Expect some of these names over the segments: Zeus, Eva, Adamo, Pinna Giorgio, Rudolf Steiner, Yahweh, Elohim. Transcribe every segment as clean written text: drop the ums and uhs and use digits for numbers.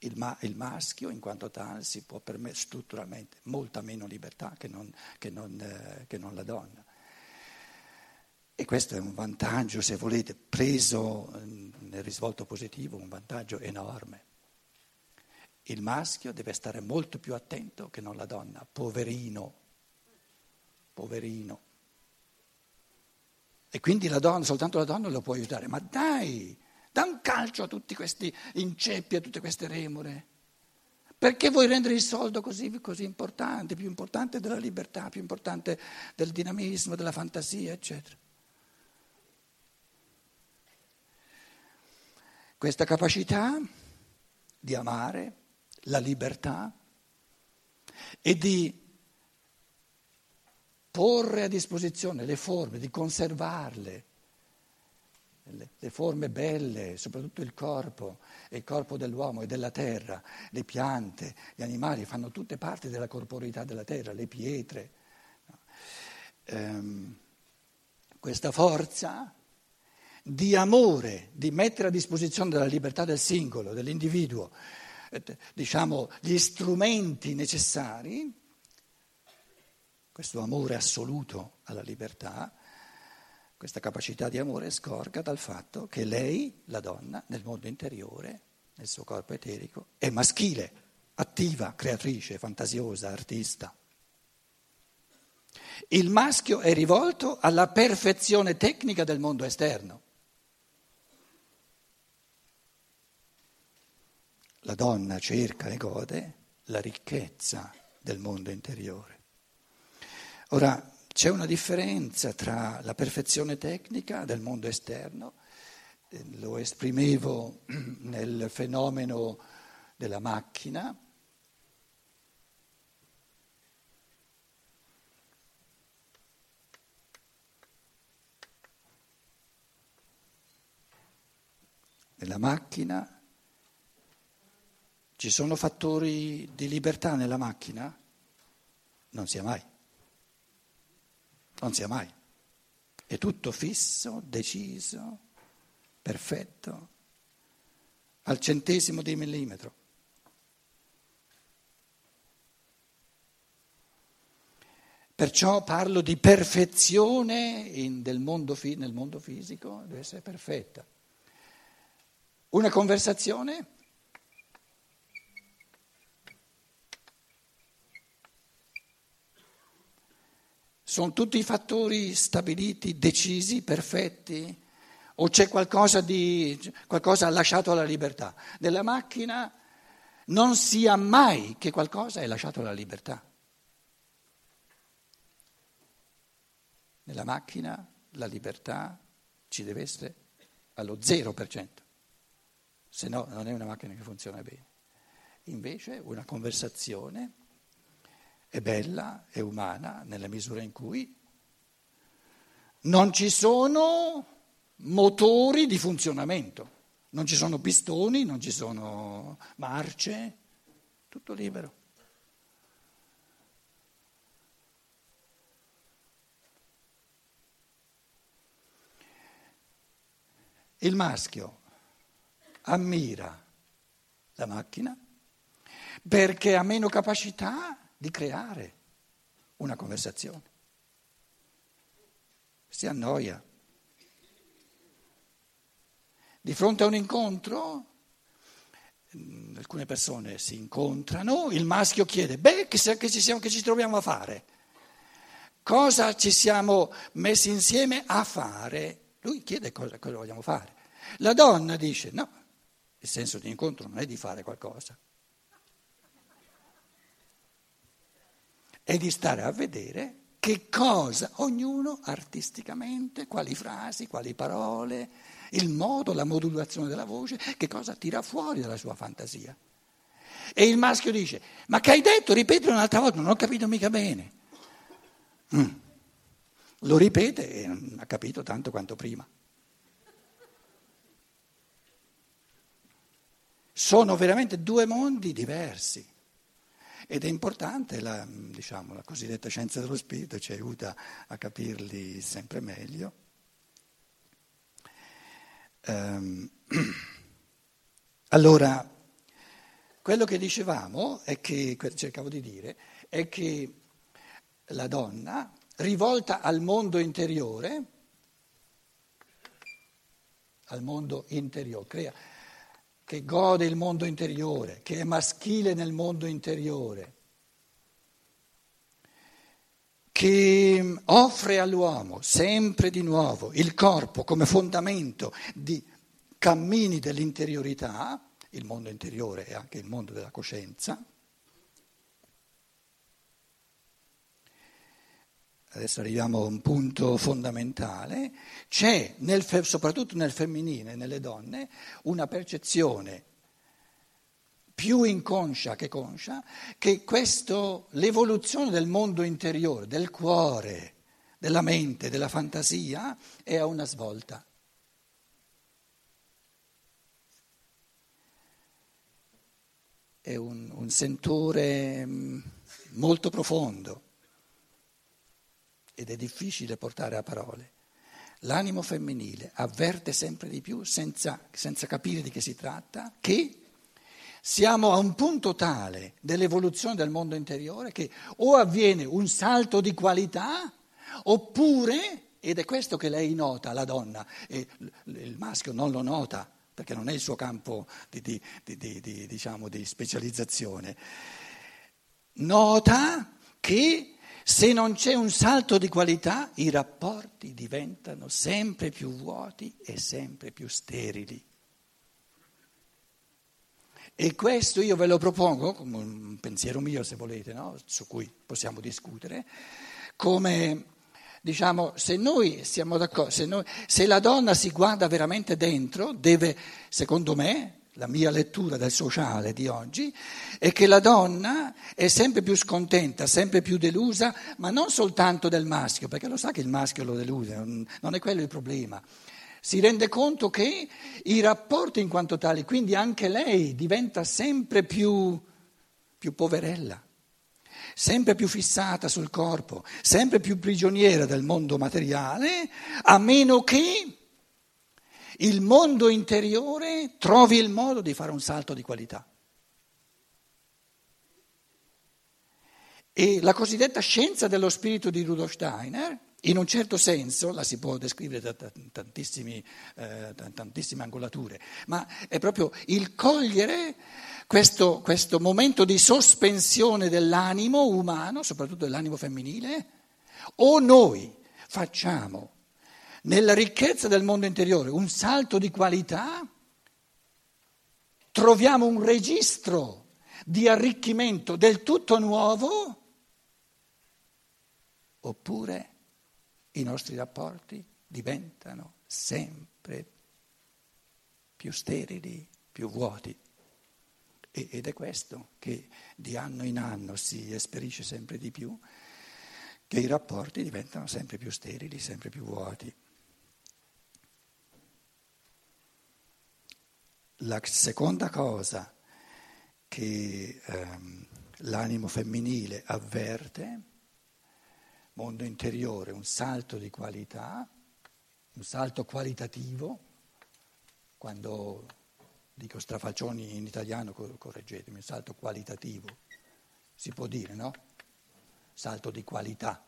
il maschio in quanto tale si può permettere strutturalmente molta meno libertà che non la donna. E questo è un vantaggio, se volete, preso nel risvolto positivo, un vantaggio enorme. Il maschio deve stare molto più attento che non la donna, poverino. E quindi la donna, soltanto la donna lo può aiutare, ma dai, dà un calcio a tutti questi inceppi, a tutte queste remore. Perché vuoi rendere il soldo così importante, più importante della libertà, più importante del dinamismo, della fantasia, eccetera? Questa capacità di amare la libertà e di porre a disposizione le forme, di conservarle, le forme belle, soprattutto il corpo, e il corpo dell'uomo e della terra, le piante, gli animali, fanno tutte parte della corporeità della terra, le pietre. Questa forza di amore, di mettere a disposizione della libertà del singolo, dell'individuo, diciamo, gli strumenti necessari, questo amore assoluto alla libertà, questa capacità di amore scorga dal fatto che lei, la donna, nel mondo interiore, nel suo corpo eterico, è maschile, attiva, creatrice, fantasiosa, artista. Il maschio è rivolto alla perfezione tecnica del mondo esterno. La donna cerca e gode la ricchezza del mondo interiore. Ora, c'è una differenza tra la perfezione tecnica del mondo esterno, lo esprimevo nel fenomeno della macchina, nella macchina. Ci sono fattori di libertà nella macchina? Non sia mai. È tutto fisso, deciso, perfetto, al centesimo di millimetro. Perciò parlo di perfezione nel mondo fisico, deve essere perfetta. Una conversazione? Sono tutti i fattori stabiliti, decisi, perfetti? O c'è qualcosa lasciato alla libertà? Nella macchina non sia mai che qualcosa è lasciato alla libertà. Nella macchina la libertà ci deve essere allo 0%, se no non è una macchina che funziona bene. Invece una conversazione è bella, è umana, nella misura in cui non ci sono motori di funzionamento, non ci sono pistoni, non ci sono marce, tutto libero. Il maschio ammira la macchina perché ha meno capacità di creare una conversazione. Si annoia. Di fronte a un incontro, alcune persone si incontrano, il maschio chiede, che ci troviamo a fare? Cosa ci siamo messi insieme a fare? Lui chiede cosa vogliamo fare. La donna dice, no, il senso di incontro non è di fare qualcosa, e di stare a vedere che cosa ognuno artisticamente, quali frasi, quali parole, il modo, la modulazione della voce, che cosa tira fuori dalla sua fantasia. E il maschio dice, ma che hai detto? Ripetilo un'altra volta, non ho capito mica bene. Lo ripete e non ha capito tanto quanto prima. Sono veramente due mondi diversi. Ed è importante, la cosiddetta scienza dello spirito ci aiuta a capirli sempre meglio. Allora, Quello che dicevamo, è che cercavo di dire, è che la donna, rivolta al mondo interiore, crea, che gode il mondo interiore, che è maschile nel mondo interiore, che offre all'uomo sempre di nuovo il corpo come fondamento di cammini dell'interiorità, il mondo interiore è anche il mondo della coscienza. Adesso arriviamo a un punto fondamentale, c'è soprattutto nel femminile, nelle donne, una percezione più inconscia che conscia, che l'evoluzione del mondo interiore, del cuore, della mente, della fantasia, è a una svolta. È un sentore molto profondo. Ed è difficile portare a parole. L'animo femminile avverte sempre di più, senza capire di che si tratta, che siamo a un punto tale dell'evoluzione del mondo interiore che o avviene un salto di qualità, oppure, ed è questo che lei nota, la donna, e il maschio non lo nota, perché non è il suo campo di specializzazione, nota che se non c'è un salto di qualità, i rapporti diventano sempre più vuoti e sempre più sterili. E questo io ve lo propongo, come un pensiero mio se volete, no? Su cui possiamo discutere, come, diciamo, se noi siamo d'accordo, se la donna si guarda veramente dentro, deve, secondo me, la mia lettura del sociale di oggi è che la donna è sempre più scontenta, sempre più delusa, ma non soltanto del maschio, perché lo sa che il maschio lo delude, non è quello il problema. Si rende conto che i rapporti in quanto tali, quindi anche lei diventa sempre più poverella, sempre più fissata sul corpo, sempre più prigioniera del mondo materiale, a meno che il mondo interiore trovi il modo di fare un salto di qualità. E la cosiddetta scienza dello spirito di Rudolf Steiner, in un certo senso, la si può descrivere da tantissime angolature, ma è proprio il cogliere questo momento di sospensione dell'animo umano, soprattutto dell'animo femminile, o noi facciamo nella ricchezza del mondo interiore un salto di qualità, troviamo un registro di arricchimento del tutto nuovo, oppure i nostri rapporti diventano sempre più sterili, più vuoti. Ed è questo che di anno in anno si esperisce sempre di più, che i rapporti diventano sempre più sterili, sempre più vuoti. La seconda cosa che l'animo femminile avverte, mondo interiore, un salto di qualità, un salto qualitativo, quando dico strafalcioni in italiano correggetemi, un salto qualitativo, si può dire, no? Salto di qualità.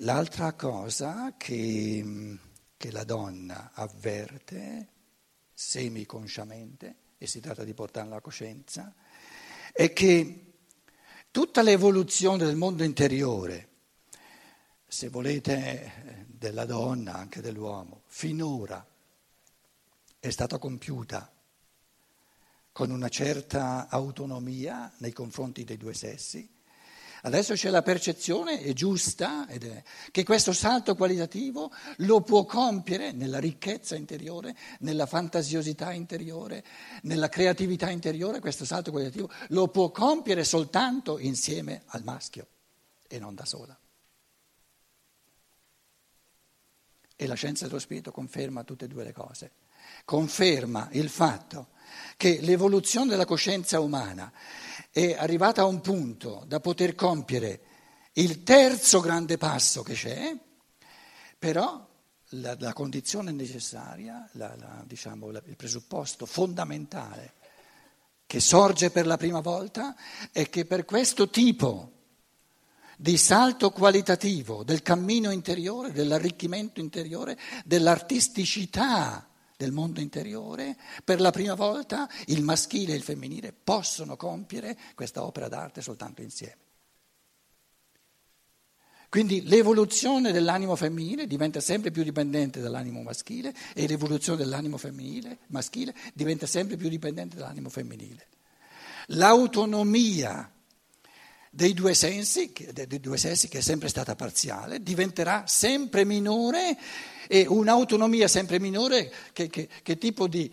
L'altra cosa che la donna avverte semiconsciamente, e si tratta di portarla alla coscienza, è che tutta l'evoluzione del mondo interiore, se volete della donna, anche dell'uomo, finora è stata compiuta con una certa autonomia nei confronti dei due sessi. Adesso c'è la percezione, è giusta, che questo salto qualitativo lo può compiere nella ricchezza interiore, nella fantasiosità interiore, nella creatività interiore, questo salto qualitativo lo può compiere soltanto insieme al maschio e non da sola. E la scienza dello spirito conferma tutte e due le cose. Conferma il fatto che l'evoluzione della coscienza umana è arrivata a un punto da poter compiere il terzo grande passo che c'è, però la condizione necessaria, il presupposto fondamentale che sorge per la prima volta e che per questo tipo di salto qualitativo del cammino interiore, dell'arricchimento interiore, dell'artisticità del mondo interiore, per la prima volta il maschile e il femminile possono compiere questa opera d'arte soltanto insieme. Quindi l'evoluzione dell'animo femminile diventa sempre più dipendente dall'animo maschile e l'evoluzione dell'animo maschile diventa sempre più dipendente dall'animo femminile. L'autonomia dei due sessi, che è sempre stata parziale, diventerà sempre minore, e un'autonomia sempre minore che tipo di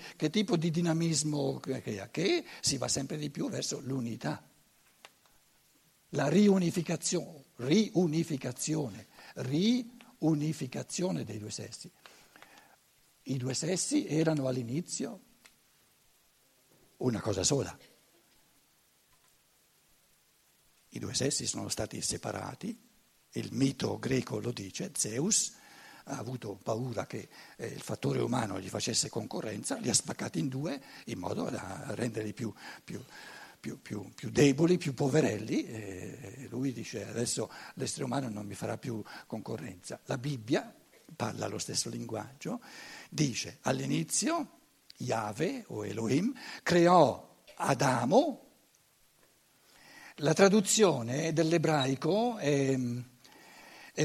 dinamismo crea? Che si va sempre di più verso l'unità, la riunificazione dei due sessi. I due sessi erano all'inizio una cosa sola. I due sessi sono stati separati, il mito greco lo dice, Zeus ha avuto paura che il fattore umano gli facesse concorrenza, li ha spaccati in due in modo da renderli più deboli, più poverelli, e lui dice adesso l'essere umano non mi farà più concorrenza. La Bibbia parla lo stesso linguaggio, dice all'inizio Yahweh o Elohim creò Adamo. La traduzione dell'ebraico è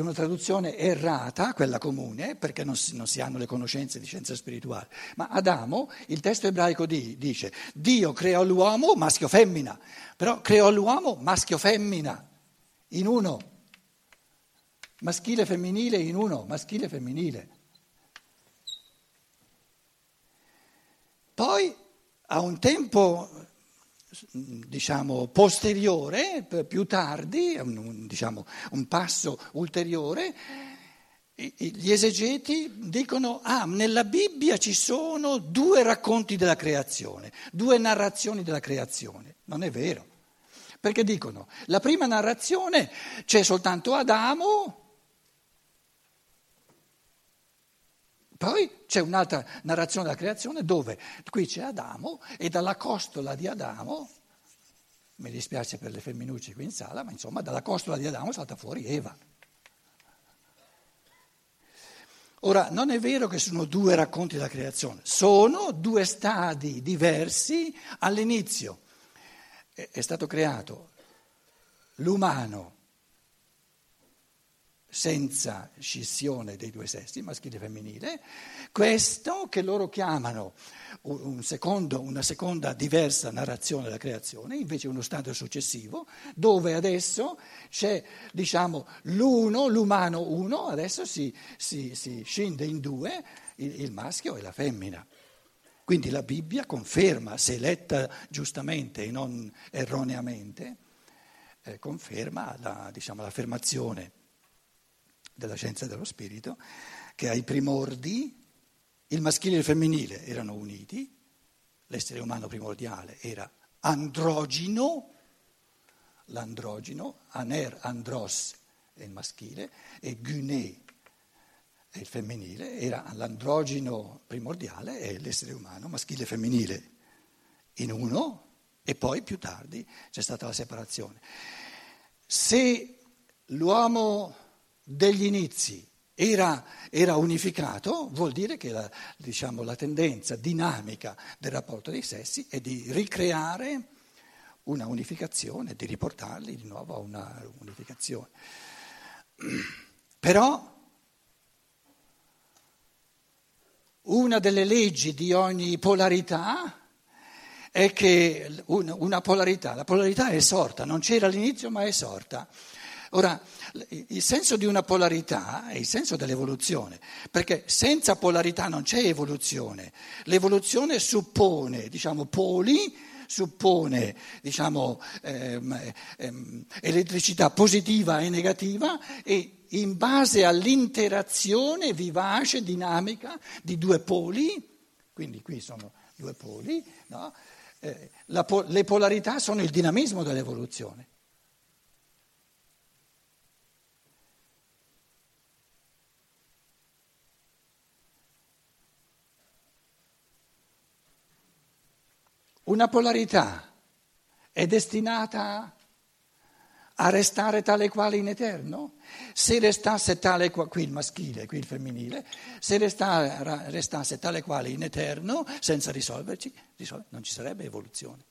una traduzione errata, quella comune, perché non si hanno le conoscenze di scienza spirituale. Ma Adamo, il testo ebraico dice, Dio creò l'uomo maschio-femmina, però creò l'uomo maschio-femmina in uno, maschile-femminile in uno, maschile-femminile. Poi, a un tempo, diciamo posteriore, più tardi, diciamo un passo ulteriore, gli esegeti dicono nella Bibbia ci sono due racconti della creazione, due narrazioni della creazione. Non è vero, perché dicono la prima narrazione c'è soltanto Adamo, poi c'è un'altra narrazione della creazione dove qui c'è Adamo e dalla costola di Adamo, mi dispiace per le femminucce qui in sala, ma insomma dalla costola di Adamo è salta fuori Eva. Ora, non è vero che sono due racconti della creazione, sono due stadi diversi. All'inizio è stato creato l'umano senza scissione dei due sessi, maschile e femminile, questo che loro chiamano una seconda diversa narrazione della creazione, invece uno stadio successivo, dove adesso c'è, diciamo, l'umano uno, adesso si scinde in due, il maschio e la femmina. Quindi la Bibbia conferma, se letta giustamente e non erroneamente, conferma l'affermazione della scienza dello spirito, che ai primordi il maschile e il femminile erano uniti, l'essere umano primordiale era androgino, l'androgino, aner, andros è il maschile, e gyné è il femminile, era l'androgino primordiale e l'essere umano maschile e femminile in uno, e poi più tardi c'è stata la separazione. Se l'uomo degli inizi era unificato, vuol dire che la tendenza dinamica del rapporto dei sessi è di ricreare una unificazione, di riportarli di nuovo a una unificazione. Però una delle leggi di ogni polarità è che la polarità è sorta, non c'era all'inizio ma è sorta. Ora, il senso di una polarità è il senso dell'evoluzione, perché senza polarità non c'è evoluzione. L'evoluzione suppone, poli, suppone, elettricità positiva e negativa, e in base all'interazione vivace, dinamica di due poli, quindi qui sono due poli, no? Le polarità sono il dinamismo dell'evoluzione. una polarità, è destinata a restare tale quale in eterno? Se restasse tale quale, qui il maschile, qui il femminile, se restasse tale quale in eterno, senza risolverci, non ci sarebbe evoluzione.